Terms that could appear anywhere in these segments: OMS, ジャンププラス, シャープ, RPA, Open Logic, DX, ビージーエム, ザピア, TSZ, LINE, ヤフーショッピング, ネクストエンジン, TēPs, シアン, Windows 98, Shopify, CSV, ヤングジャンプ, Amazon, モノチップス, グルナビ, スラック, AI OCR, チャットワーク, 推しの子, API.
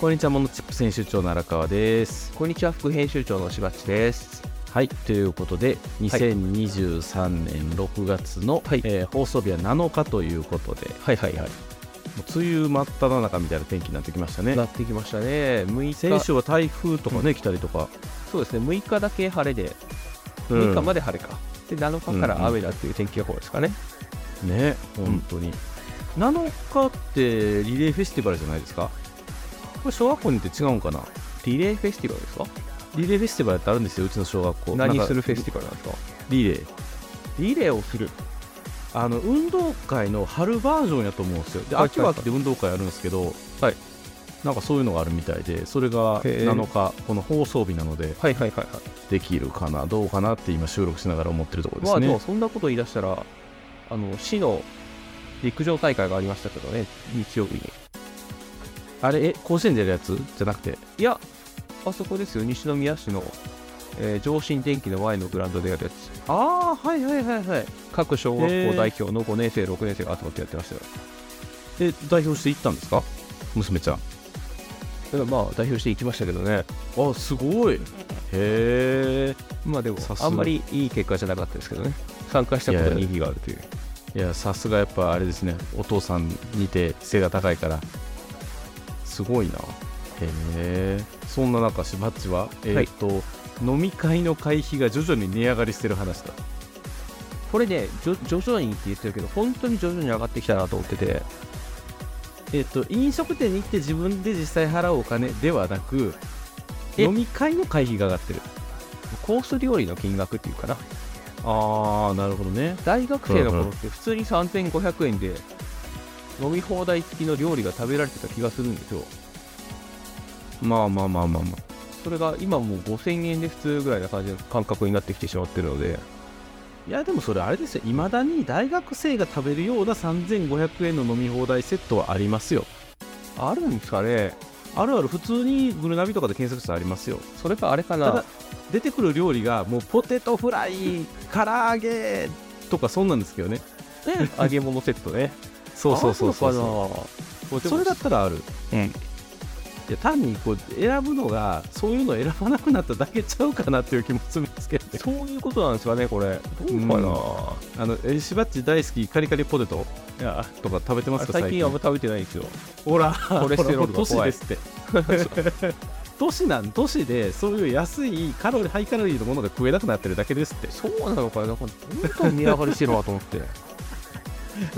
こんにちは、モノチップ編集長の荒川です。こんにちは、副編集長のしばっちです。はい、ということで2023年6月の、はい、放送日は7日ということで、はいはいはい、もう梅雨真っただ中みたいな天気になってきましたね。なってきましたね。6日、先週は台風とかね、来たりとか。そうですね、6日だけ晴れで、6日まで晴れか、で7日から雨だっていう天気予報ですかね。ね、本当に7日ってリレーフェスティバルじゃないですか。これ小学校によって違うんかな。リレーフェスティバルですか。リレーフェスティバルってあるんですよ、うちの小学校。何するフェスティバルなんですか。リレーをする、運動会の春バージョンやと思うんですよ。で、秋は秋で運動会あるんですけど、はい、なんかそういうのがあるみたいで、それが7日、この放送日なので、はいはいはいはい、できるかなどうかなって今収録しながら思ってるところですね。まあ、でもそんなこと言い出したら、市の陸上大会がありましたけどね、日曜日に。あれ、甲子園でやるやつじゃなくて、いや、あそこですよ、西宮市の、上信電機の前のグラウンドでやるやつ。ああ、はいはいはいはい。各小学校代表の5年生、6年生が集まってやってましたよ。代表して行ったんですか、娘ちゃん。まあ、代表して行きましたけどね。あ、すごい。へえ。まあでも、あんまりいい結果じゃなかったですけどね。参加したことに意義があるという。いや、さすがやっぱあれですね、お父さんにて背が高いから。すごいな。そんな中、しばっちは、はい、飲み会の会費が徐々に値上がりしてる話だ。これね、徐々にって言ってるけど、本当に徐々に上がってきたなと思ってて、飲食店に行って自分で実際払うお金ではなく、飲み会の会費が上がってる。コース料理の金額っていうかな。あー、なるほどね。大学生の頃って普通に3500円で飲み放題付きの料理が食べられてた気がするんですよ。まあまあまあまあまあ、それが今もう5000円で普通ぐらいな感じの感覚になってきてしまってるので。いや、でもそれあれですよ、いまだに大学生が食べるような3500円の飲み放題セットはありますよ。あるんですかね。あるある、普通にグルナビとかで検索したらありますよ。それかあれかな、出てくる料理がもうポテトフライ、唐揚げとか、そんなんですけどね。揚げ物セットね。そう、それだったらある。うん。いや、単にこう選ぶのが、そういうのを選ばなくなっただけちゃうかなっていう気もするんですけど、ね、そういうことなんですかね、これ。どうかな。しばっち大好きカリカリポテトとか食べてますか？最近あんま食べてないんですよ。ほら、コレステロールが怖い。年ですって。年でそういう安いハイカロリーのもので食えなくなってるだけですって。そうなのかよ。なんかどんどん値上がりしてるわと思って。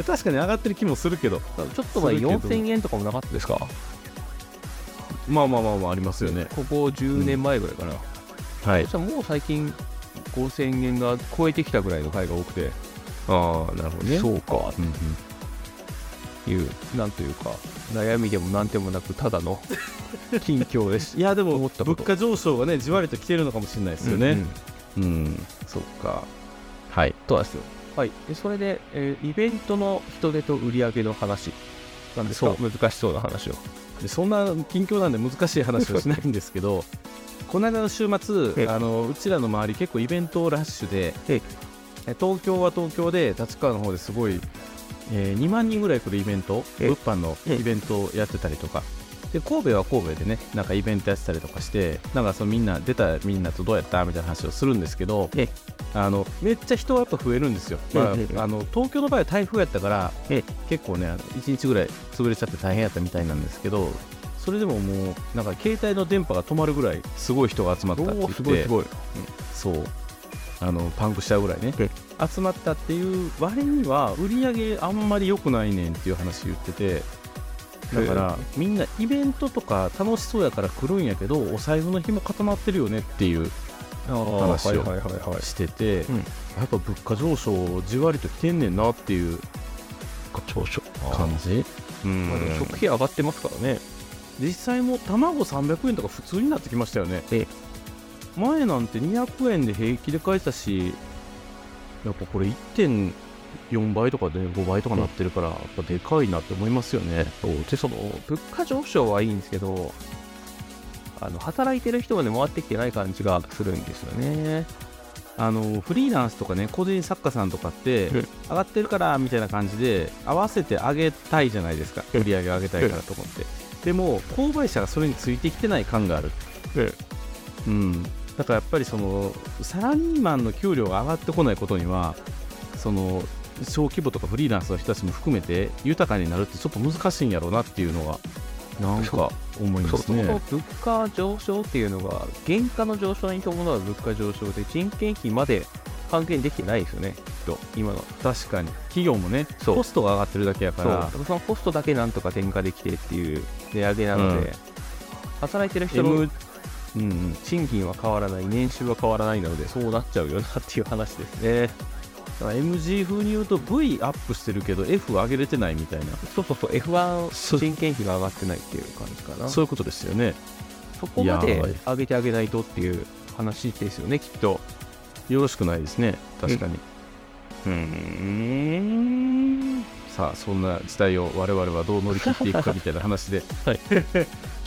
確かに上がってる気もするけど。ちょっと前4000円とかもなかったですか？まあまあまあまあ、ありますよね。ここ10年前ぐらいかな。はい。そしたらもう最近5000円が超えてきたぐらいの回が多くて。ああ、なるほどね。そうか。うんうん、なんというか、悩みでもなんでもなく、ただの近況です。いや、でも物価上昇がね、じわりと来てるのかもしれないですよね。うん、うんうん、そうか。はい。とはですよ。はい、それで、イベントの人手と売り上げの話なんですか。難しそうな話を。で、そんな近況なんで難しい話はしないんですけど、この間の週末、うちらの周り結構イベントラッシュで、東京は東京で、立川の方ですごい、2万人ぐらい来るイベント、物販のイベントをやってたりとかで、神戸は神戸でね、なんかイベントやってたりとかして、なんかそのみんな出たみんなとどうやったみたいな話をするんですけど、めっちゃ人はやっぱ増えるんですよ。まあ、東京の場合は台風やったから結構ね、1日ぐらい潰れちゃって大変やったみたいなんですけど、それでももうなんか携帯の電波が止まるぐらいすごい人が集まったって言って、すごい、そうパンクしちゃうぐらいね、集まったっていう割には売り上げあんまり良くないねんっていう話言ってて、だからみんなイベントとか楽しそうやから来るんやけど、お財布の紐固まってるよねっていう話をしてて、やっぱ物価上昇じわりと来てんねんなっていう感じ。食費上がってますからね。実際も卵300円とか普通になってきましたよね。前なんて200円で平気で買えたし、やっぱこれ 1.4 倍とかで5倍とかなってるから、やっぱでかいなって思いますよね。で、その物価上昇はいいんですけど、働いてる人がね、回ってきてない感じがするんですよね。フリーランスとかね、個人作家さんとかって、上がってるからみたいな感じで合わせて上げたいじゃないですか、売り上げ上げたいからと思って、でも購買者がそれについてきてない感がある、うん、だからやっぱりそのサラリーマンの給料が上がってこないことにはその小規模とかフリーランスの人たちも含めて豊かになるってちょっと難しいんやろうなっていうのがなんか思いますね。そう、物価上昇っていうのが原価の上昇に伴う物価上昇で人件費まで還元できてないですよね、きっと今の。確かに企業もねコストが上がってるだけやから、 そのコストだけなんとか転嫁できてっていう値上げなので、うん、働いてる人の、賃金は変わらない、年収は変わらないのでそうなっちゃうよなっていう話ですね。MG 風に言うと V アップしてるけど F 上げれてないみたいな。そうそうそう、 F1 人件費が上がってないっていう感じかな。そういうことですよね。そこまで上げてあげないとっていう話ですよね、きっと。よろしくないですね、確かに。さあ、そんな時代を我々はどう乗り切っていくかみたいな話で、はい、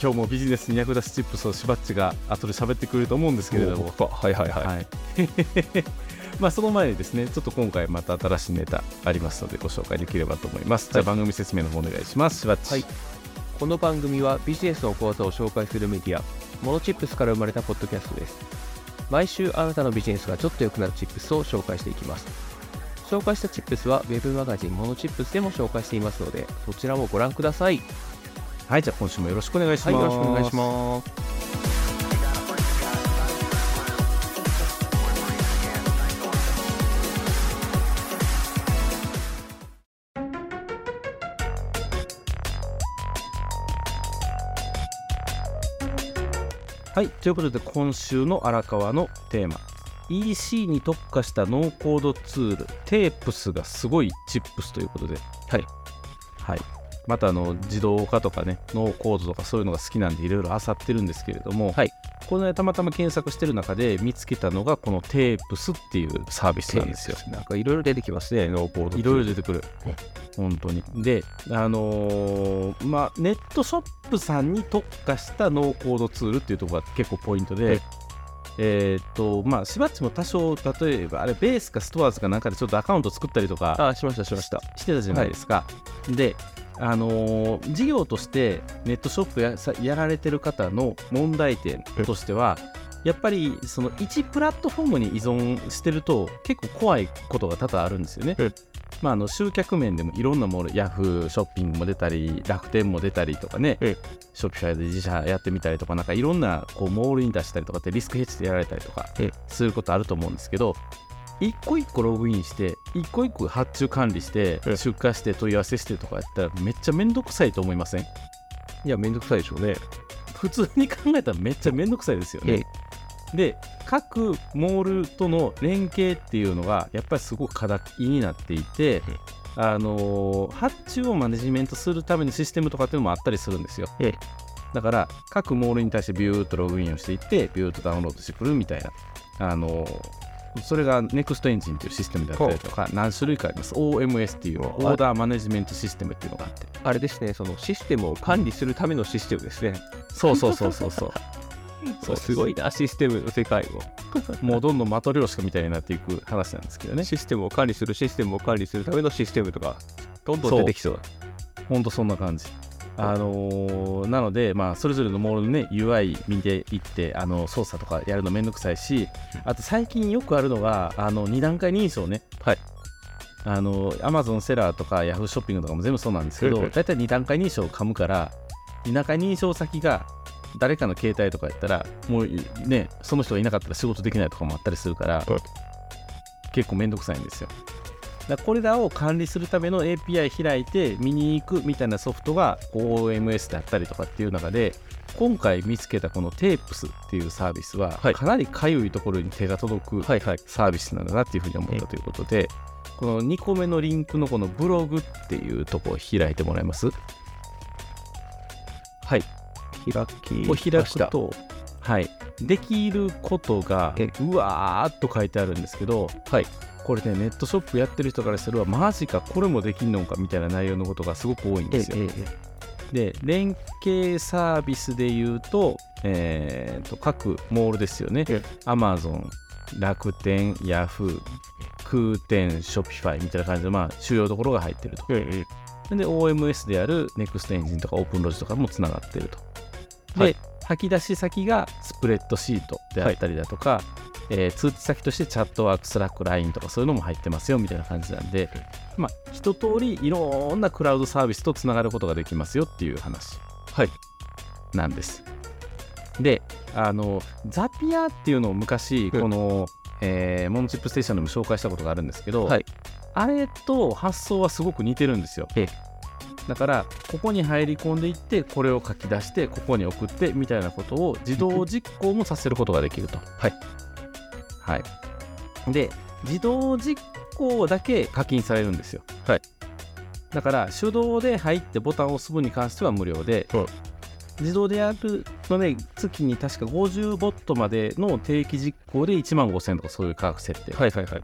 今日もビジネスに役立つチップスをしばっちが後で喋ってくれると思うんですけれども、はいはいはいまあその前にですね、ちょっと今回また新しいネタありますのでご紹介できればと思います。じゃあ番組説明の方お願いします。しばっち。はい、この番組はビジネスの小技を紹介するメディアモノチップスから生まれたポッドキャストです。毎週あなたのビジネスがちょっと良くなるチップスを紹介していきます。紹介したチップスはウェブマガジンモノチップスでも紹介していますので、そちらもご覧ください。はい、じゃあ今週もよろしくお願いします。はい、よろしくお願いします。はい、ということで今週の荒川のテーマ、 EC に特化したノーコードツールTēPsがすごいチップスということで、はいはい、また自動化とかね、ノーコードとかそういうのが好きなんでいろいろ漁ってるんですけれども、はい、この間たまたま検索してる中で見つけたのがこのTēPsっていうサービスなんですよ。なんかいろいろ出てきますね、ノーコード。いろいろ出てくる、本当に。で、まあ、ネットショップさんに特化したノーコードツールっていうところが結構ポイントで、はい、まあしばっちも多少例えばあれベースかストアーズかなんかでちょっとアカウント作ったりとかしてたじゃないですか、はい、で事業としてネットショップ やられてる方の問題点としてはやっぱりその1プラットフォームに依存してると結構怖いことが多々あるんですよね。まあ、集客面でもいろんなもの、ヤフーショッピングも出たり楽天も出たりとかね、ショッピファイで自社やってみたりとか、なんかいろんなこうモールに出したりとかってリスクヘッジでやられたりとかすることあると思うんですけど、一個一個ログインして一個一個発注管理して出荷して問い合わせしてとかやったらめっちゃめんどくさいと思いません？いやめんどくさいでしょうね。普通に考えたらめっちゃめんどくさいですよね。で、各モールとの連携っていうのがやっぱりすごく課題になっていて、発注をマネジメントするためのシステムとかっていうのもあったりするんですよ。だから各モールに対してビューッとログインをしていってビューッとダウンロードしてくるみたいな、それがネクストエンジンというシステムだったりとか何種類かあります。 OMS っていうオーダーマネジメントシステムっていうのがあって、あれですね、そのシステムを管理するためのシステムですね。そうそうそうそうそうそう、すごいな、システムの世界をもうどんどんマトリョーシカみたいになっていく話なんですけどね。システムを管理するためのシステムとかどんどん出てきそうだ。ほんとそんな感じ。なので、まあ、それぞれのモールの、ね、UI 見ていって操作とかやるのめんどくさいし、あと最近よくあるのが2段階認証ね、はい、Amazon セラーとか Yahoo ショッピングとかも全部そうなんですけど、だいたい2段階認証を噛むから、2段階認証先が誰かの携帯とかやったらもう、ね、その人がいなかったら仕事できないとかもあったりするから結構めんどくさいんですよ。だこれらを管理するための API 開いて見に行くみたいなソフトが OMS だったりとかっていう中で、今回見つけたこの TēPs っていうサービスはかなりかゆいところに手が届くサービスなんだなっていうふうに思ったということで、この2個目のリンクのこのブログっていうところを開いてもらえます？はい、開くと、はい、できることがうわーっと書いてあるんですけど、はい、これねネットショップやってる人からすればマジかこれもできんのかみたいな内容のことがすごく多いんですよ。で連携サービスでいうと、各モールですよね、Amazon、楽天、Yahoo、空転、ショピファイみたいな感じで、まあ、主要ところが入ってると。で、OMS である Next Engine とか Open Logic とかもつながってると。で、はい、吐き出し先がスプレッドシートであったりだとか、はい通知先としてチャットワーク、スラック、LINE とかそういうのも入ってますよみたいな感じなんで、まあ、一通りいろんなクラウドサービスとつながることができますよっていう話なんです。はい、で、ザピアっていうのを昔、この、モノチップステーションでも紹介したことがあるんですけど、はい、あれと発想はすごく似てるんですよ。だからここに入り込んでいってこれを書き出してここに送ってみたいなことを自動実行もさせることができると。はいはい、で自動実行だけ課金されるんですよ。はい、だから手動で入ってボタンを押す分に関しては無料で、はい、自動でやるので月に確か50ボットまでの定期実行で15,000円とかそういう価格設定。はいはいはい、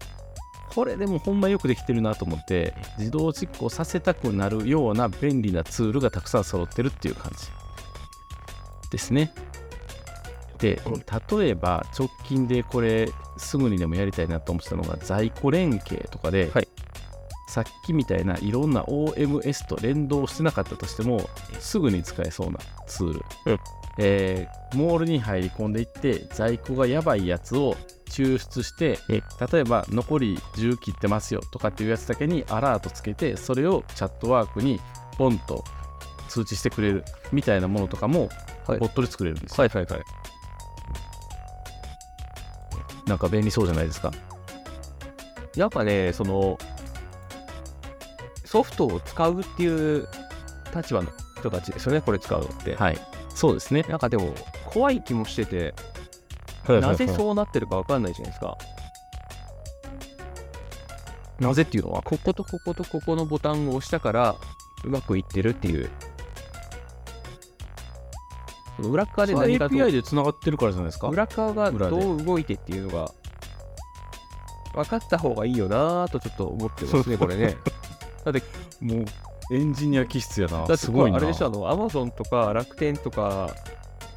これでもほんまよくできてるなと思って自動実行させたくなるような便利なツールがたくさん揃ってるっていう感じですね。で例えば直近でこれすぐにでもやりたいなと思ってたのが在庫連携とかで、はい、さっきみたいないろんな OMS と連動してなかったとしてもすぐに使えそうなツール、うんモールに入り込んでいって在庫がやばいやつを抽出して例えば残り10切ってますよとかっていうやつだけにアラートつけてそれをチャットワークにポンと通知してくれるみたいなものとかもボットで作れるんですよ。はいはいはい、なんか便利そうじゃないですか。やっぱねそのソフトを使うっていう立場の人たちですよねこれ使うのって。はいそうですね。なんかでも怖い気もしててなぜそうなってるか分かんないじゃないですか。なぜっていうのはこことこことここのボタンを押したからうまくいってるっていう裏側で何かと API でつながってるからじゃないですか。裏側がどう動いてっていうのが分かった方がいいよなぁとちょっと思ってますねこれね。だってもうエンジニア気質やな。だってこれあれでしょ、Amazon とか楽天とか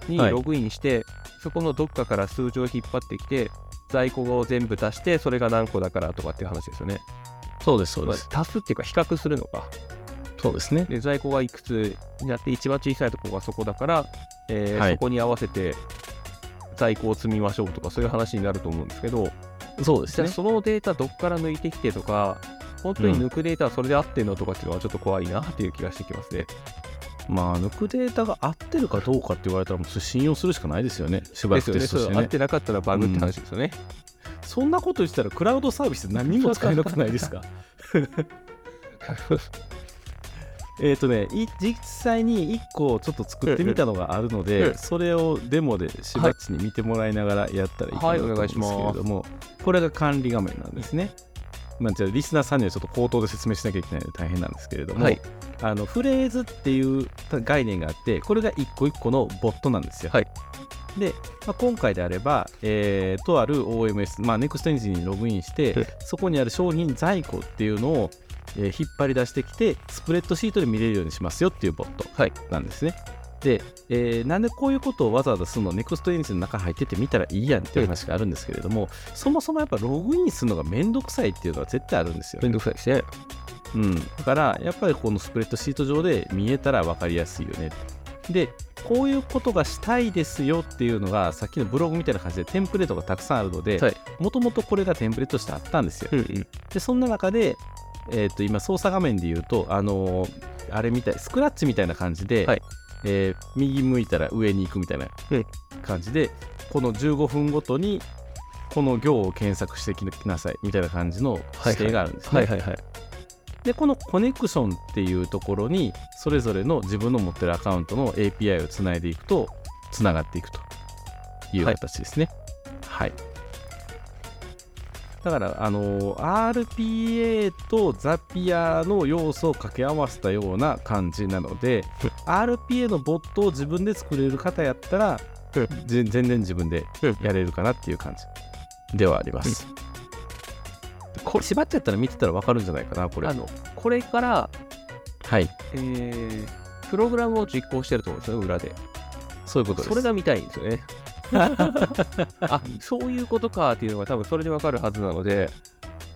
にログインして、はい、そこのどっかから数字を引っ張ってきて在庫を全部足してそれが何個だからとかっていう話ですよね。そうですそうです、まあ、足すっていうか比較するのか。そうですね。で在庫がいくつになって一番小さいところがそこだから、はい、そこに合わせて在庫を積みましょうとかそういう話になると思うんですけど。そうですね。じゃあそのデータどっから抜いてきてとか本当に抜くデータはそれで合ってるのとかっていうのはちょっと怖いなっていう気がしてきますね。うん、まあ抜くデータが合ってるかどうかって言われたらもう信用するしかないですよね。しばらくテストしてね。合ってなかったらバグって話ですよね。うん、そんなこと言ってたらクラウドサービスって何にも使えなくないですか。ね、実際に1個ちょっと作ってみたのがあるので、それをデモでしばっちに見てもらいながらやったらいいかなと思うんですけれども、これが管理画面なんですね。まあ、じゃあリスナーさんにはちょっと口頭で説明しなきゃいけないので大変なんですけれども、はい、フレーズっていう概念があってこれが一個一個のボットなんですよ。はい、で、まあ、今回であれば、とある OMS、まあ、ネクストエンジンにログインしてそこにある商品在庫っていうのを引っ張り出してきてスプレッドシートで見れるようにしますよっていうボットなんですね。はい、で、なんでこういうことをわざわざするのネクストエンジンの中入ってて見たらいいやんっていう話があるんですけれども、そもそもやっぱログインするのがめんどくさいっていうのは絶対あるんですよ。めんどくさいですね。うん、だからやっぱりこのスプレッドシート上で見えたら分かりやすいよね。でこういうことがしたいですよっていうのがさっきのブログみたいな感じでテンプレートがたくさんあるので、もともとこれがテンプレートとしてあったんですよ。でそんな中で今操作画面で言うと、あれみたいスクラッチみたいな感じで、はい右向いたら上に行くみたいな感じで、この15分ごとにこの行を検索してきなさいみたいな感じの指定があるんですね。はいはいはいはい、でこのコネクションっていうところにそれぞれの自分の持ってるアカウントの API をつないでいくとつながっていくという形ですね。はい、はいだからRPA とザピアの要素を掛け合わせたような感じなのでRPA のボットを自分で作れる方やったら全然自分でやれるかなっていう感じではあります。これ縛っちゃったら見てたら分かるんじゃないかな。これから、はいプログラムを実行してると思うんですよ裏で。そういうことです。それが見たいんですよね。あそういうことかっていうのが多分それでわかるはずなので、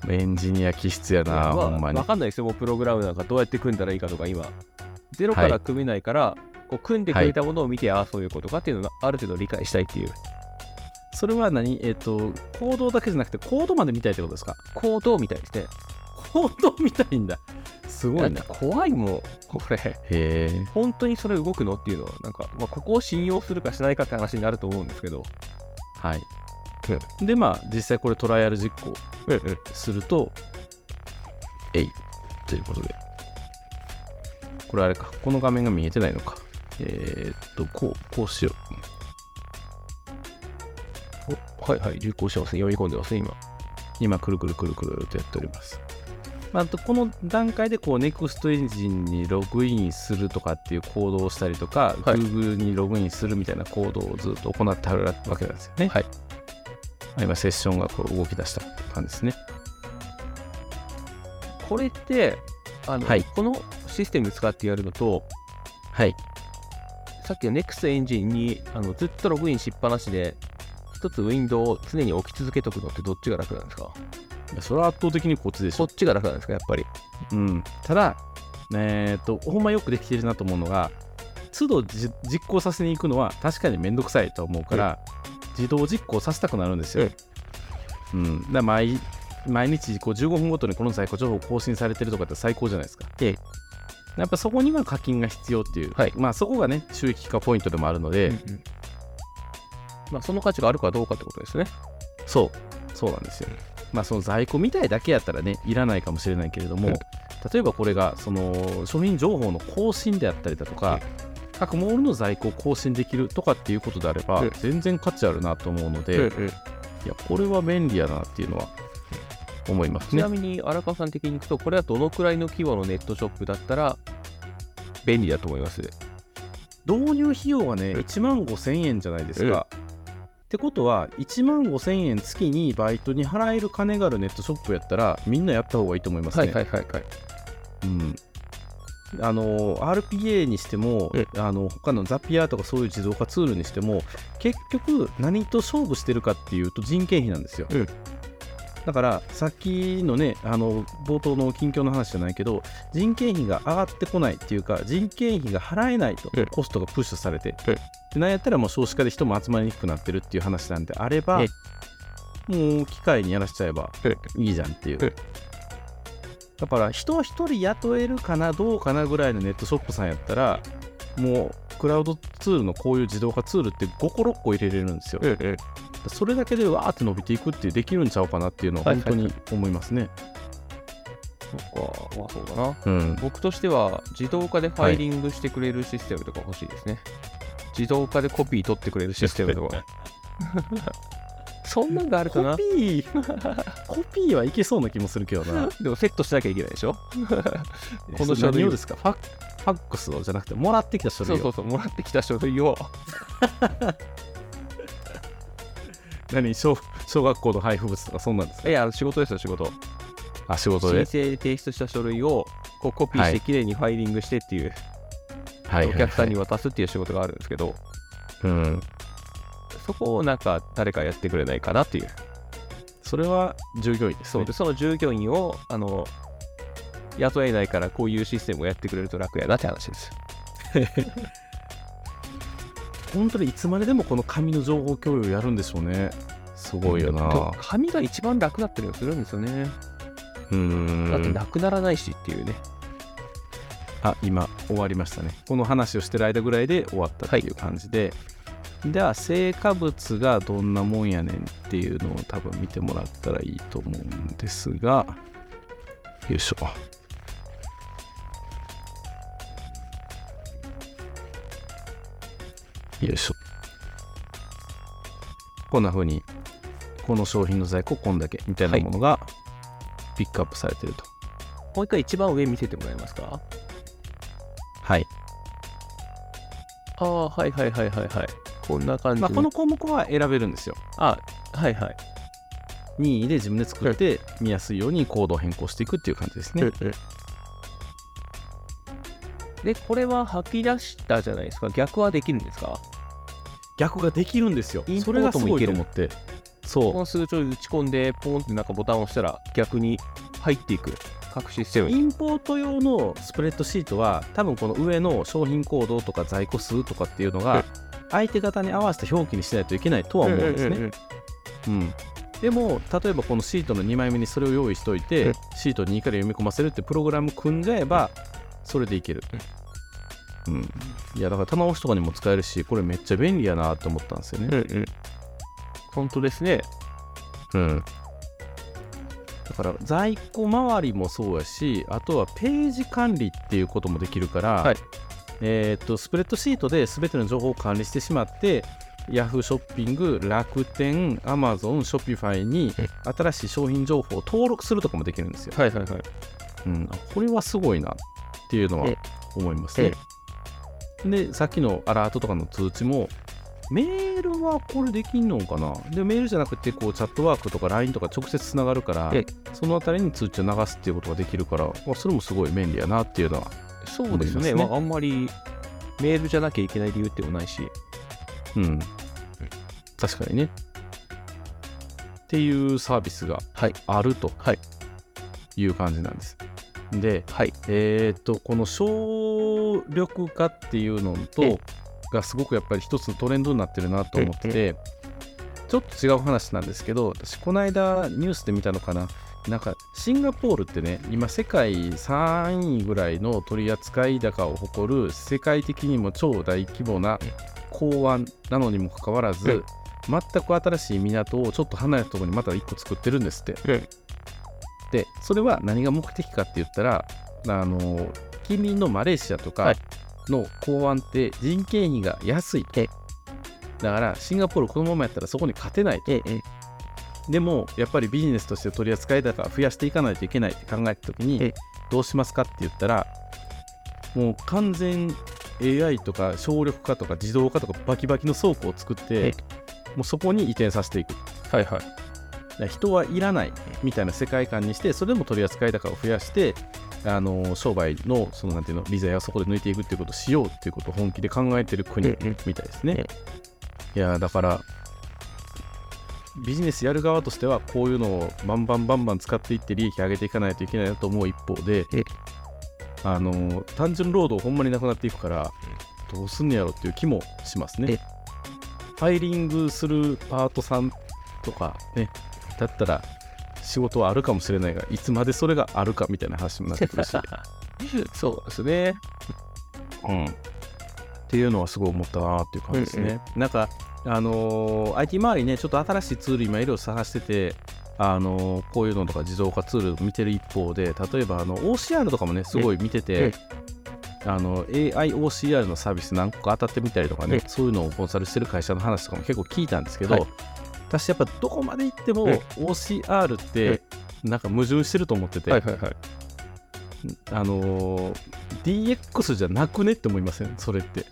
エンジニア気質やな、まあ、ほんまに分かんないですよ。もうプログラムなんかどうやって組んだらいいかとか、今ゼロから組めないから、こう組んでくれたものを見て、ああそういうことかっていうのをある程度理解したいっていう。それは何、行動だけじゃなくてコードまで見たいってことですか？行動みたいですね。行動見たいんだ、すごいな。怖いもんこれ。へえ、本当にそれ動くのっていうのはなんか、まあ、ここを信用するかしないかって話になると思うんですけど、はい、うん、でまあ実際これトライアル実行すると、えいということで、これあれか、この画面が見えてないのか。こうしよう。はいはい、流行してますね。読み込んでますね。今くるくるくるくるとやっております。まあ、あとこの段階でこう NEXT エンジンにログインするとかっていう行動をしたりとか、はい、Google にログインするみたいな行動をずっと行ってはるわけなんですよね。はい、今セッションがこう動き出した感じですね。これってはい、このシステム使ってやるのと、はい、さっきの NEXT エンジンにずっとログインしっぱなしで一つウィンドウを常に置き続けとくのってどっちが楽なんですか？それは圧倒的にこっちでしょ。こっちが楽なんですか、やっぱり。うん。ただ、ほんまよくできてるなと思うのが、都度実行させに行くのは確かにめんどくさいと思うから、自動実行させたくなるんですよ。うん。だから毎日こう15分ごとにこの在庫情報更新されてるとかって最高じゃないですか。やっぱそこには課金が必要っていう、はい、まあそこがね、収益化ポイントでもあるので、まあその価値があるかどうかってことですね。そうなんですよ。まあ、その在庫みたいだけやったらね、いらないかもしれないけれども、例えばこれがその商品情報の更新であったりだとか、各モールの在庫を更新できるとかっていうことであれば、全然価値あるなと思うので、いやこれは便利やなっていうのは思いますね。ちなみに荒川さん的にいくと、これはどのくらいの規模のネットショップだったら便利だと思います？導入費用がね、15,000円じゃないですか。ってことは15,000円月にバイトに払える金があるネットショップやったら、みんなやった方がいいと思いますね。はい、うん、RPA にしても、他のザピアとかそういう自動化ツールにしても、結局何と勝負してるかっていうと人件費なんですよ。だからさっきのね、冒頭の近況の話じゃないけど、人件費が上がってこないっていうか、人件費が払えないとコストがプッシュされて、なんやったらもう少子化で人も集まりにくくなってるっていう話なんであれば、もう機械にやらしちゃえばいいじゃんっていう。だから人一人雇えるかなどうかなぐらいのネットショップさんやったら、もうクラウドツールのこういう自動化ツールって5個6個入れれるんですよ。それだけでわーって伸びていくってできるんちゃうかなっていうのは本当に思いますね。そうか、まあそうだな、僕としては自動化でファイリングしてくれるシステムとか欲しいですね。自動化でコピー取ってくれるシステムとかそんなんがあるかな。コピーはいけそうな気もするけどな。でもセットしなきゃいけないでしょこの書類ですか？ファックスをじゃなくて、もらってきた書類を。そうもらってきた書類を何、小学校の配布物とかそんなんですか？いや、仕事ですよ、仕事。あ、仕事で申請で提出した書類をこうコピーしてきれいにファイリングしてっていう、お客さんに渡すっていう仕事があるんですけど、そこをなんか誰かやってくれないかなっていう。それは従業員ですね。そうで、その従業員を雇えないから、こういうシステムをやってくれると楽やなって話です本当にいつまででもこの紙の情報共有やるんでしょうね。すごいよな。紙が一番楽だったりはするんですよね。だってなくならないしっていうね。あ、今終わりましたね。この話をしてる間ぐらいで終わったっていう感じで、では成果物がどんなもんやねんっていうのを多分見てもらったらいいと思うんですが、よいしょ。よいしょ。こんな風に、この商品の在庫こんだけみたいなものがピックアップされてると。もう一回一番上見せてもらえますか？はい。ああ、はい。こんな感じ。まあ、この項目は選べるんですよ。あ、はい。任意で自分で作って見やすいようにコードを変更していくっていう感じですね。で、これは吐き出したじゃないですか。逆はできるんですか？逆ができるんですよ。それがすごいと思って。そう、この数値を打ち込んでポンってなんかボタンを押したら逆に入っていく各システムに。インポート用のスプレッドシートは多分この上の商品行動とか在庫数とかっていうのが相手方に合わせた表記にしないといけないとは思うんですね、うん、でも例えばこのシートの2枚目にそれを用意しておいてシート2から読み込ませるってプログラム組んじゃえばそれでいける、いやだから棚押しとかにも使えるしこれめっちゃ便利やなと思ったんですよね、本当ですね。だから在庫周りもそうやし、あとはページ管理っていうこともできるから、はい、スプレッドシートで全ての情報を管理してしまってヤフーショッピング、楽天、Amazon、Shopify に新しい商品情報を登録するとかもできるんですよ。これはすごいなっていうのは思いますね。でさっきのアラートとかの通知もメールはこれできんのかな。でメールじゃなくてこうチャットワークとか LINE とか直接つながるからそのあたりに通知を流すっていうことができるから、まあ、それもすごい便利やなっていうのは思いますね。そうですね、まあ、あんまりメールじゃなきゃいけない理由ってもないし、確かにねっていうサービスがあるという感じなんです。で、この省力化っていうのとがすごくやっぱり一つのトレンドになってるなと思ってて、ちょっと違う話なんですけど、私この間ニュースで見たのかな、なんかシンガポールってね今世界3位ぐらいの取扱い高を誇る世界的にも超大規模な港湾なのにもかかわらず全く新しい港をちょっと離れたところにまた1個作ってるんですって。でそれは何が目的かって言ったら近隣のマレーシアとか、の港湾って人件費が安いと。だからシンガポールこのままやったらそこに勝てないと。でもやっぱりビジネスとして取り扱い高を増やしていかないといけないって考えた時にどうしますかって言ったら、もう完全 AI とか省力化とか自動化とかバキバキの倉庫を作ってもうそこに移転させていく、人はいらないみたいな世界観にして、それでも取り扱い高を増やして商売のそのなんていうの利材をそこで抜いていくっていうことをしようっていうことを本気で考えてる国みたいですね。いやだからビジネスやる側としてはこういうのをバンバン使っていって利益上げていかないといけないなと思う一方で、単純労働ほんまになくなっていくからどうすんねやろっていう気もしますね。ハイリングするパートさんとかねだったら仕事はあるかもしれないがいつまでそれがあるかみたいな話もなってくるしそうですね、っていうのはすごい思ったなっていう感じですね、なんかIT 周りねちょっと新しいツール今いろいろ探してて、こういうのとか自動化ツール見てる一方で、例えばOCR とかもねすごい見てて、AI OCR のサービス何個か当たってみたりとかね、そういうのをコンサルしてる会社の話とかも結構聞いたんですけど、私やっぱどこまで行っても OCR ってなんか矛盾してると思ってて、DX じゃなくねって思いませんそれって。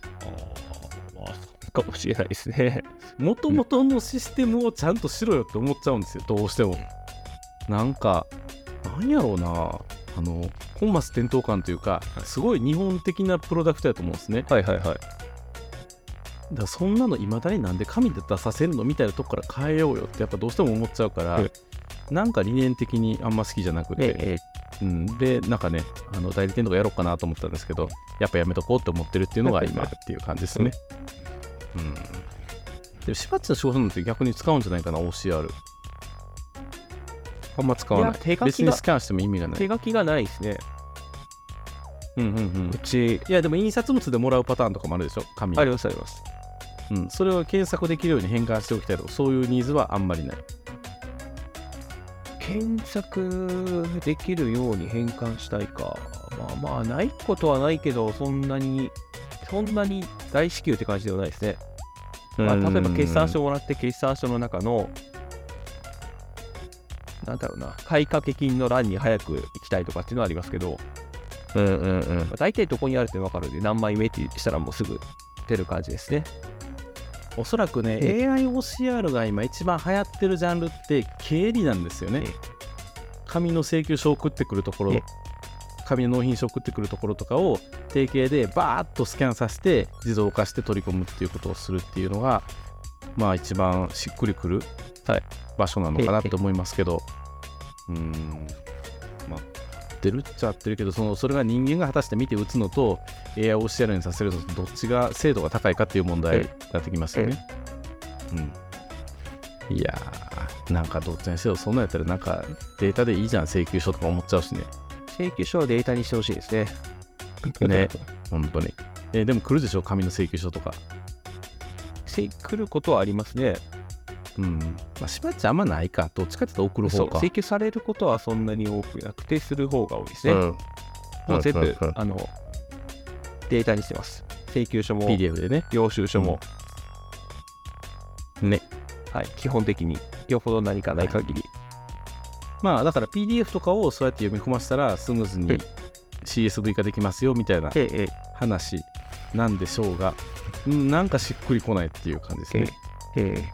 かもしれないですね。元々のシステムをちゃんとしろよって思っちゃうんですよどうしても。なんかなんやろうな、本末転倒感というかすごい日本的なプロダクトだと思うんですね。だからそんなのいまだになんで紙で出させるのみたいなとこから変えようよってやっぱどうしても思っちゃうから、なんか理念的にあんま好きじゃなくて、でなんかね代理店とかやろうかなと思ったんですけどやっぱやめとこうって思ってるっていうのが今っていう感じですね。でもしばっちの仕事なんて逆に使うんじゃないかな OCR。 あんま使わない。別にスキャンしても意味がない。手書きがないですね。うちいやでも印刷物でもらうパターンとかもあるでしょ紙。あります、それを検索できるように変換しておきたいとかそういうニーズはあんまりない。検索できるように変換したいか、まあないことはないけどそんなに大至急って感じではないですね。例えば決算書をもらって決算書の中のなんだろうな買掛金の欄に早く行きたいとかっていうのはありますけど、大体どこにあるって分かるんで何枚目ってしたらもうすぐ出る感じですね。おそらくね AI OCR が今一番流行ってるジャンルって経理なんですよね。紙の請求書を送ってくるところ、紙の納品書を送ってくるところとかを定型でバーッとスキャンさせて自動化して取り込むっていうことをするっていうのがまあ一番しっくりくる場所なのかなと思いますけど、まあ出るっちゃ合ってるけど、それが人間が果たして見て打つのと AI OCR にさせるのとどっちが精度が高いかっていう問題になってきますよね。いやー、なんかどっちにせよそんなんやったらなんかデータでいいじゃん、請求書とか思っちゃうしね。請求書をデータにしてほしいですね。ね、本当に。でも来るでしょ、紙の請求書とか。来ることはありますね。まあ、しばっちゃあんまないか。どっちかっていうと送る方か。請求されることはそんなに多くなくて、する方が多いですね。もう全部、データにしてます。請求書も、PDF でね、領収書も。ね。はい、基本的に。よほど何かない限り。まあ、だから PDF とかをそうやって読み込ませたら、スムーズに CSV 化できますよ、みたいな話なんでしょうが、なんかしっくりこないっていう感じですね。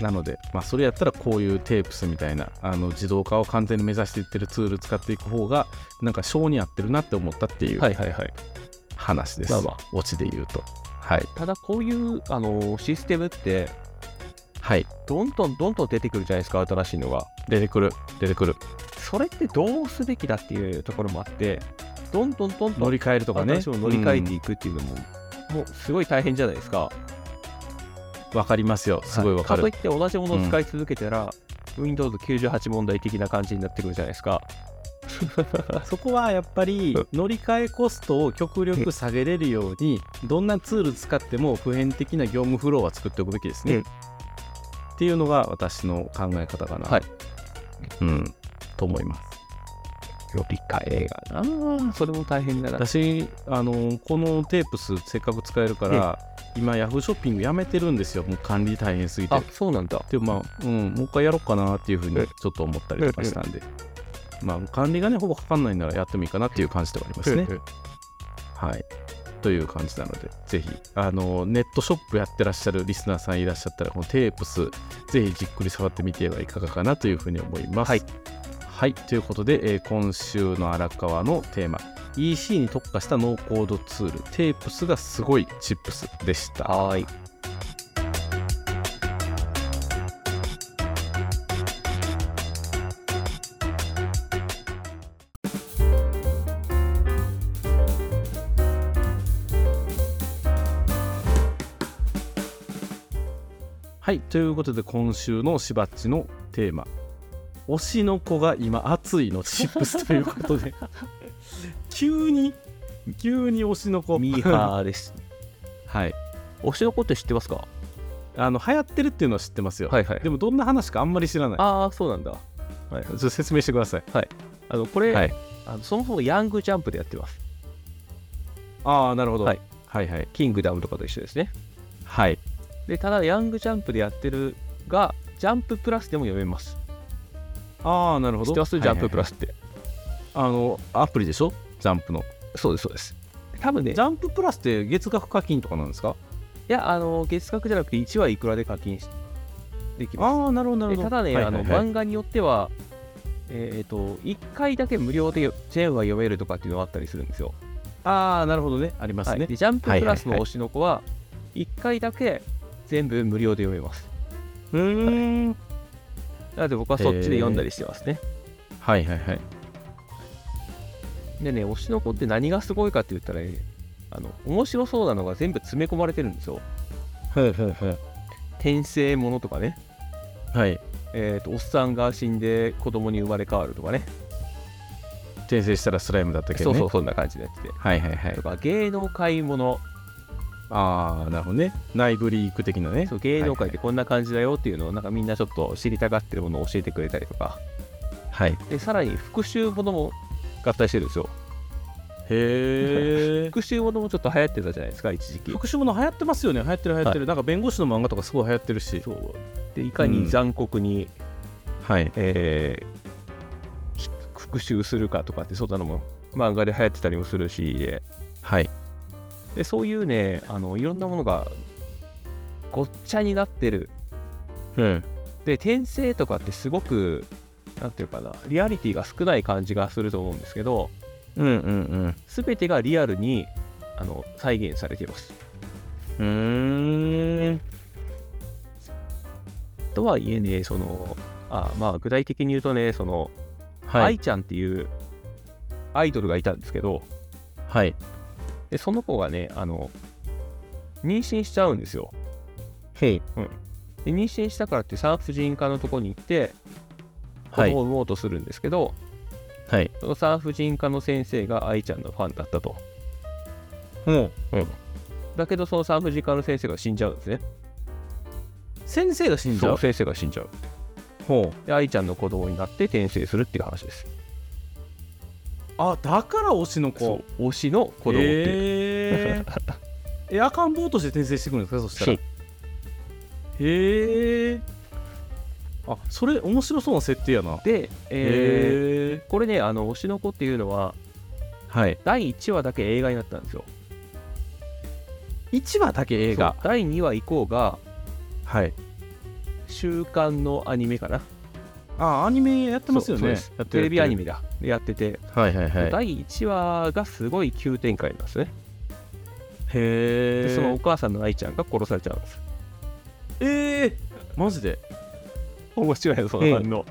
なので、まあ、それやったらこういう TēPs みたいな自動化を完全に目指していってるツール使っていく方がなんか性に合ってるなって思ったっていう話です。オチで言うと、ただこういうシステムって、どんどんどんどん出てくるじゃないですか。新しいのが出てくる。それってどうすべきだっていうところもあって、どんどんどんどん乗り換えるとかね、乗り換えていくっていうのも、もうすごい大変じゃないですか。わかりますよ、すごいわかる。かといって同じものを使い続けたら、Windows 98問題的な感じになってくるじゃないですか。そこはやっぱり乗り換えコストを極力下げれるように、どんなツール使っても普遍的な業務フローは作っておくべきですね。っていうのが私の考え方かな、と思います。乗り換えがな、それも大変だな。私このTēPsせっかく使えるから、今ヤフーショッピングやめてるんですよ。もう管理大変すぎて。あ、そうなんだ。でもまあ、もう一回やろうかなっていうふうにちょっと思ったりとかしたんで、まあ管理がねほぼかかんないならやってもいいかなっていう感じではありますね。という感じなので、ぜひネットショップやってらっしゃるリスナーさんいらっしゃったら、このTēPsぜひじっくり触ってみてはいかがかなというふうに思います。はい、ということで、今週の荒川のテーマ EC に特化したノーコードツールTēPsがすごいチップスでした。はい、ということで今週のしばっちのテーマ、推しの子が今熱いのチップスということで急に推しの子ミーハーですはい、推しの子って知ってますか？流行ってるっていうのは知ってますよ。でもどんな話かあんまり知らない。ああ、そうなんだ。ちょっと説明してください。これ、そもそもヤングジャンプでやってます。ああ、なるほど。キングダムとかと一緒ですね。で、ただヤングジャンプでやってるが、ジャンププラスでも読めます。ああ、なるほど。知ってます？ジャンププラスって、アプリでしょ、ジャンプの。そうですそうです。多分ね、ジャンププラスって月額課金とかなんですか？いや、月額じゃなくて1話いくらで課金できます。ああ、なるほどなるほど。ただね、漫画によっては1回だけ無料で全話読めるとかっていうのがあったりするんですよ。ああ、なるほどね、ありますね。で、ジャンププラスの推しの子は1回だけ全部無料で読めます。なので僕はそっちで読んだりしてますね。でね、推しの子って何がすごいかって言ったら、面白そうなのが全部詰め込まれてるんですよ。転生ものとかね。おっさんが死んで子供に生まれ変わるとかね。転生したらスライムだったけどね。そんな感じでやってて。とか、芸能界もの。ああ、なるほどね。内部リーク的なね。そう、芸能界ってこんな感じだよっていうのを、なんかみんなちょっと知りたがってるものを教えてくれたりとか。で、さらに復習ものも合体してるんですよ。復習ものもちょっと流行ってたじゃないですか、一時期。復習もの流行ってますよね。流行ってる。なんか弁護士の漫画とかすごい流行ってるし。で、いかに残酷に、復習するかとかって、そうなのも漫画で流行ってたりもするし。で、そういうね、いろんなものがごっちゃになってる。で、転生とかってすごく、なんていうかな、リアリティが少ない感じがすると思うんですけど、すべてがリアルに再現されています。とはいえね、その具体的に言うとね、その、愛ちゃんっていうアイドルがいたんですけど、はい。で、その子がね、妊娠しちゃうんですよ。へい。うん。で、妊娠したからって産婦人科のとこに行って、子供を産もうとするんですけど、はい。その産婦人科の先生が愛ちゃんのファンだったと。うん。うん。だけど、その産婦人科の先生が死んじゃうんですね。先生が死んじゃう？そう、先生が死んじゃう。ほう。で、愛ちゃんの子供になって転生するっていう話です。あ、だから推しの子。推しの子供っていう。エアカンボーとして転生してくるんですか、そしたら。へえ。あ、それ面白そうな設定やな。で、これね、推しの子っていうのは、はい、第1話だけ映画になったんですよ。1話だけ映画。第2話以降が、はい。週刊のアニメかな。あ、アニメやってますよね。テレビアニメだやってて、はいはいはい、第1話がすごい急展開なんですね。へえ。で、そのお母さんの愛ちゃんが殺されちゃうんです。マジで面白いな、その反応。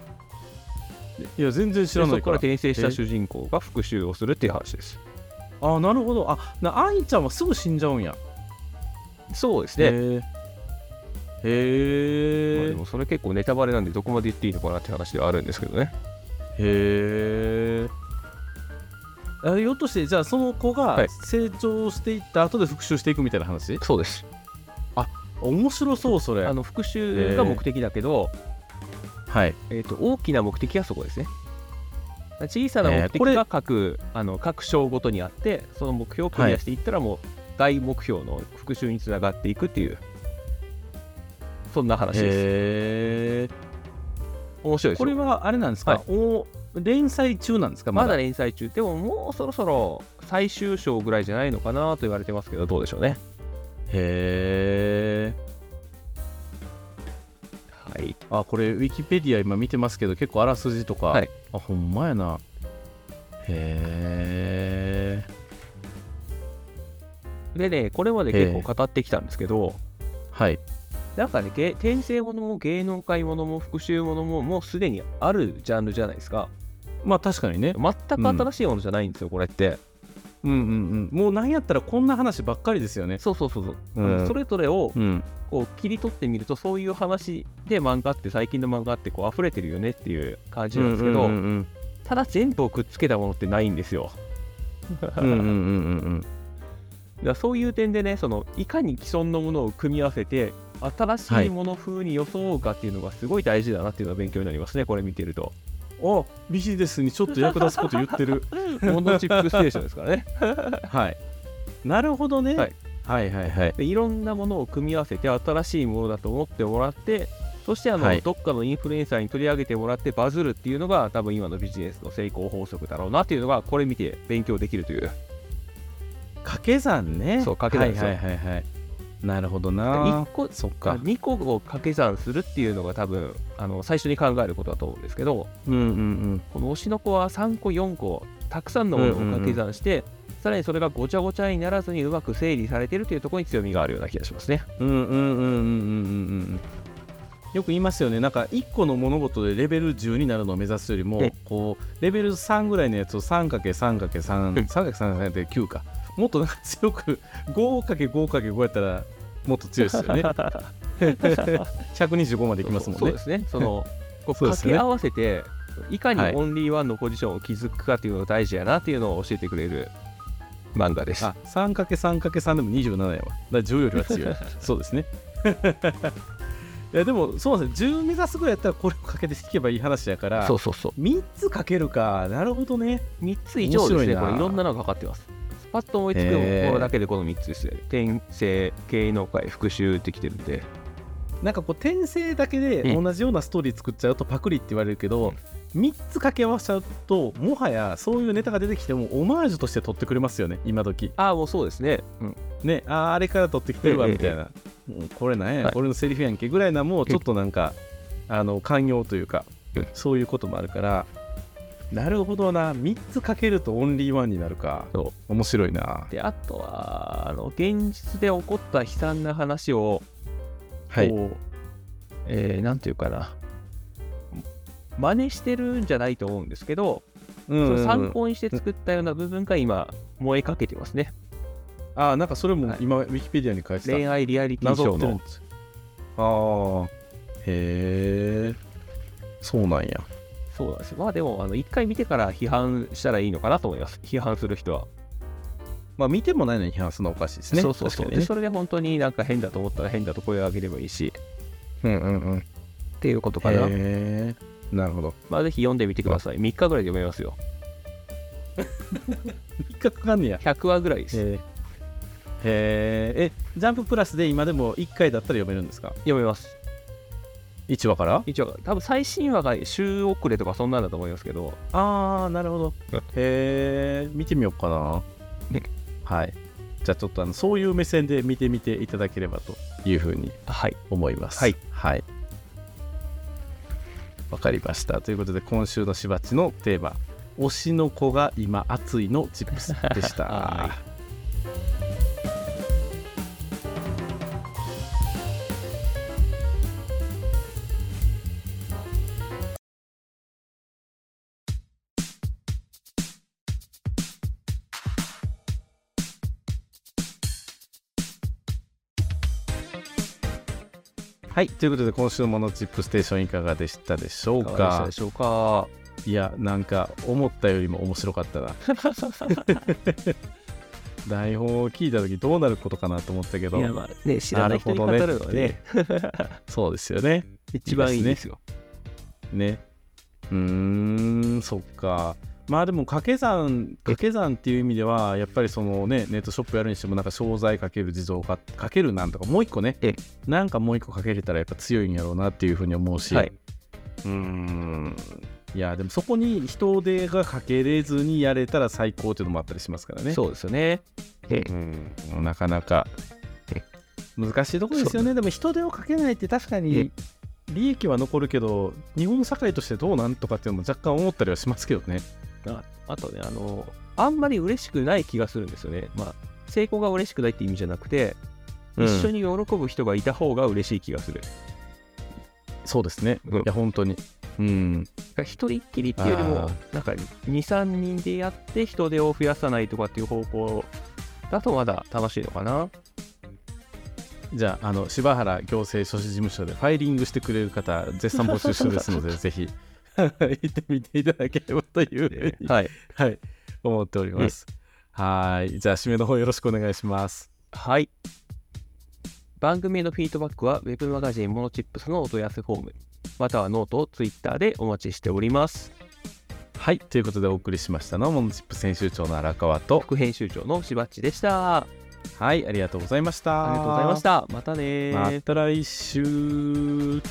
いや、全然知らないから。そこから転生した主人公が復讐をするっていう話です。あ、なるほど。愛ちゃんはすぐ死んじゃうんや。そうですね。へえ。でもそれ結構ネタバレなんで、どこまで言っていいのかなって話ではあるんですけどね。へえ。よっとして、じゃあその子が成長していった後で復讐していくみたいな話？そうです。あ、面白そうそれ。復讐が目的だけど、はい。大きな目的はそこですね。小さな目的が各章ごとにあって、その目標をクリアしていったら、もう大目標の復讐につながっていくっていう。そんな話です。面白いです。これはあれなんですか、連載中なんですか？まだ連載中。でも、もうそろそろ最終章ぐらいじゃないのかなと言われてますけど、どうでしょうね。へえ。はい。あ、これウィキペディア今見てますけど、結構あらすじとか、はい、あ、ほんまやな。へえ。でね、これまで結構語ってきたんですけど、はい。なんかね、転生ものも芸能界ものも復讐ものももうすでにあるジャンルじゃないですか。まあ確かにね。全く新しいものじゃないんですよ、これって。うんうんうん。もう何やったらこんな話ばっかりですよね。そうそうそうそう。それぞれをこう切り取ってみると、そういう話で漫画って、最近の漫画ってこう溢れてるよねっていう感じなんですけど、ただ全部をくっつけたものってないんですよ。うんうんうんうんうん。だからそういう点でね、そのいかに既存のものを組み合わせて新しいもの風に装うかっていうのがすごい大事だなっていうのは勉強になりますね、これ見てると。お、ビジネスにちょっと役立つこと言ってる。モノチップステーションですからね。はい。なるほどね。はい、はいはいはい。で、いろんなものを組み合わせて新しいものだと思ってもらって、そしてどっかのインフルエンサーに取り上げてもらってバズるっていうのが、多分今のビジネスの成功法則だろうなっていうのが、これ見て勉強できるという。掛け算ね。そう、掛け算ですよ。はいはいはいはい。なるほどな。1個、そっか。2個を掛け算するっていうのが多分最初に考えることだと思うんですけど、この推しの子は3個4個たくさんのものを掛け算して、さらにそれがごちゃごちゃにならずにうまく整理されてるというところに強みがあるような気がしますね。よく言いますよね。なんか1個の物事でレベル10になるのを目指すよりも、こうレベル3ぐらいのやつを 3×3×3 3×3×9 か。もっとなんか強く 5×5×5 やったらもっと強いですよね。125までいきますもんね。そうですね。その掛け合わせて、いかにオンリーワンのポジションを築くかっていうのが大事やなっていうのを教えてくれる漫画です。 3×3×3 でも27やわ。だ10よりは強い。そうですね。いやでもそうですね、10目指すぐらいやったらこれをかけて引けばいい話やから。そうそうそう、3つかけるか。なるほどね。3つ以上ですね。これいろんなのがかかってます。パッと思いつくものだけでこの3つですね。転生、芸能界、復讐ってきてるんで、なんかこう転生だけで同じようなストーリー作っちゃうとパクリって言われるけど、3つ掛け合わせちゃうともはやそういうネタが出てきてもオマージュとして取ってくれますよね、今時。ああ、もうそうですね。ね、あれから取ってきてるわみたいな、これなんや、俺のセリフやんけぐらいな、もうちょっとなんか寛容というか、そういうこともあるから。なるほどな。3つかけるとオンリーワンになるか。そう。面白いな。で、あとは現実で起こった悲惨な話を、はい、なんていうかな、真似してるんじゃないと思うんですけど、参考にして作ったような部分が今燃えかけてますね。ああ、なんかそれも今、ウィキペディアに書いてた恋愛リアリティショーの。ああ、へえ、そうなんや。そうなんですよ。まあでも一回見てから批判したらいいのかなと思います、批判する人は。まあ見てもないのに批判するのはおかしいですね。そうそうそう、ね、でそれで本当になんか変だと思ったら変だと声を上げればいいし、うんうんうん、っていうことかな。へえ、なるほど。まあぜひ読んでみてください。3日ぐらいで読めますよ。3日かかんねや。100話ぐらいです。ジャンププラスで今でも1回だったら読めるんですか？読めます。1話から？1話から。多分最新話が週遅れとかそんなんだと思いますけど。あー、なるほど。へー、見てみようかな。はい、じゃあちょっとそういう目線で見てみていただければというふうに思います。はい、はい、わかりました。ということで今週のしばちのテーマ、推しの子が今熱いのチップスでした。はい、はい、ということで今週のモノチップステーションいかがでしたでしょうか。いかがでしたでしょうか。いや、なんか思ったよりも面白かったな。台本を聞いた時どうなることかなと思ったけど、いや、まあね、知らない人に語るのはね、そうですよね。一番いいですよ。ね。そっか。まあでも掛け算っていう意味ではやっぱりそのね、ネットショップやるにしてもなんか商材かける自動化かけるなんとかもう一個ね、なんかもう一個かけれたらやっぱ強いんやろうなっていうふうに思うし、はい、いやでもそこに人手がかけれずにやれたら最高っていうのもあったりしますからね。そうですよね。なかなか難しいところですよね。でも人手をかけないって確かに利益は残るけど日本社会としてどうなんとかっていうのも若干思ったりはしますけどね。あとね、あんまり嬉しくない気がするんですよね。まあ成功が嬉しくないって意味じゃなくて、一緒に喜ぶ人がいた方が嬉しい気がする。そうですね、いや本当に、一人っきりっていうよりもなんか 2,3 人でやって人手を増やさないとかっていう方向だとまだ楽しいのかな。じゃあ、柴原行政書士事務所でファイリングしてくれる方絶賛募集中ですのでぜひ行ってみていただければというふうに、はいはい、思っております。はい、じゃあ締めの方よろしくお願いします。はい、番組へのフィードバックはウェブマガジンモノチップスのお問い合わせフォームまたはノート、ツイッターでお待ちしております。はい、ということでお送りしましたのはモノチップス編集長の荒川と副編集長のしばっちでした。はい、ありがとうございました。ありがとうございました。またね。また来週。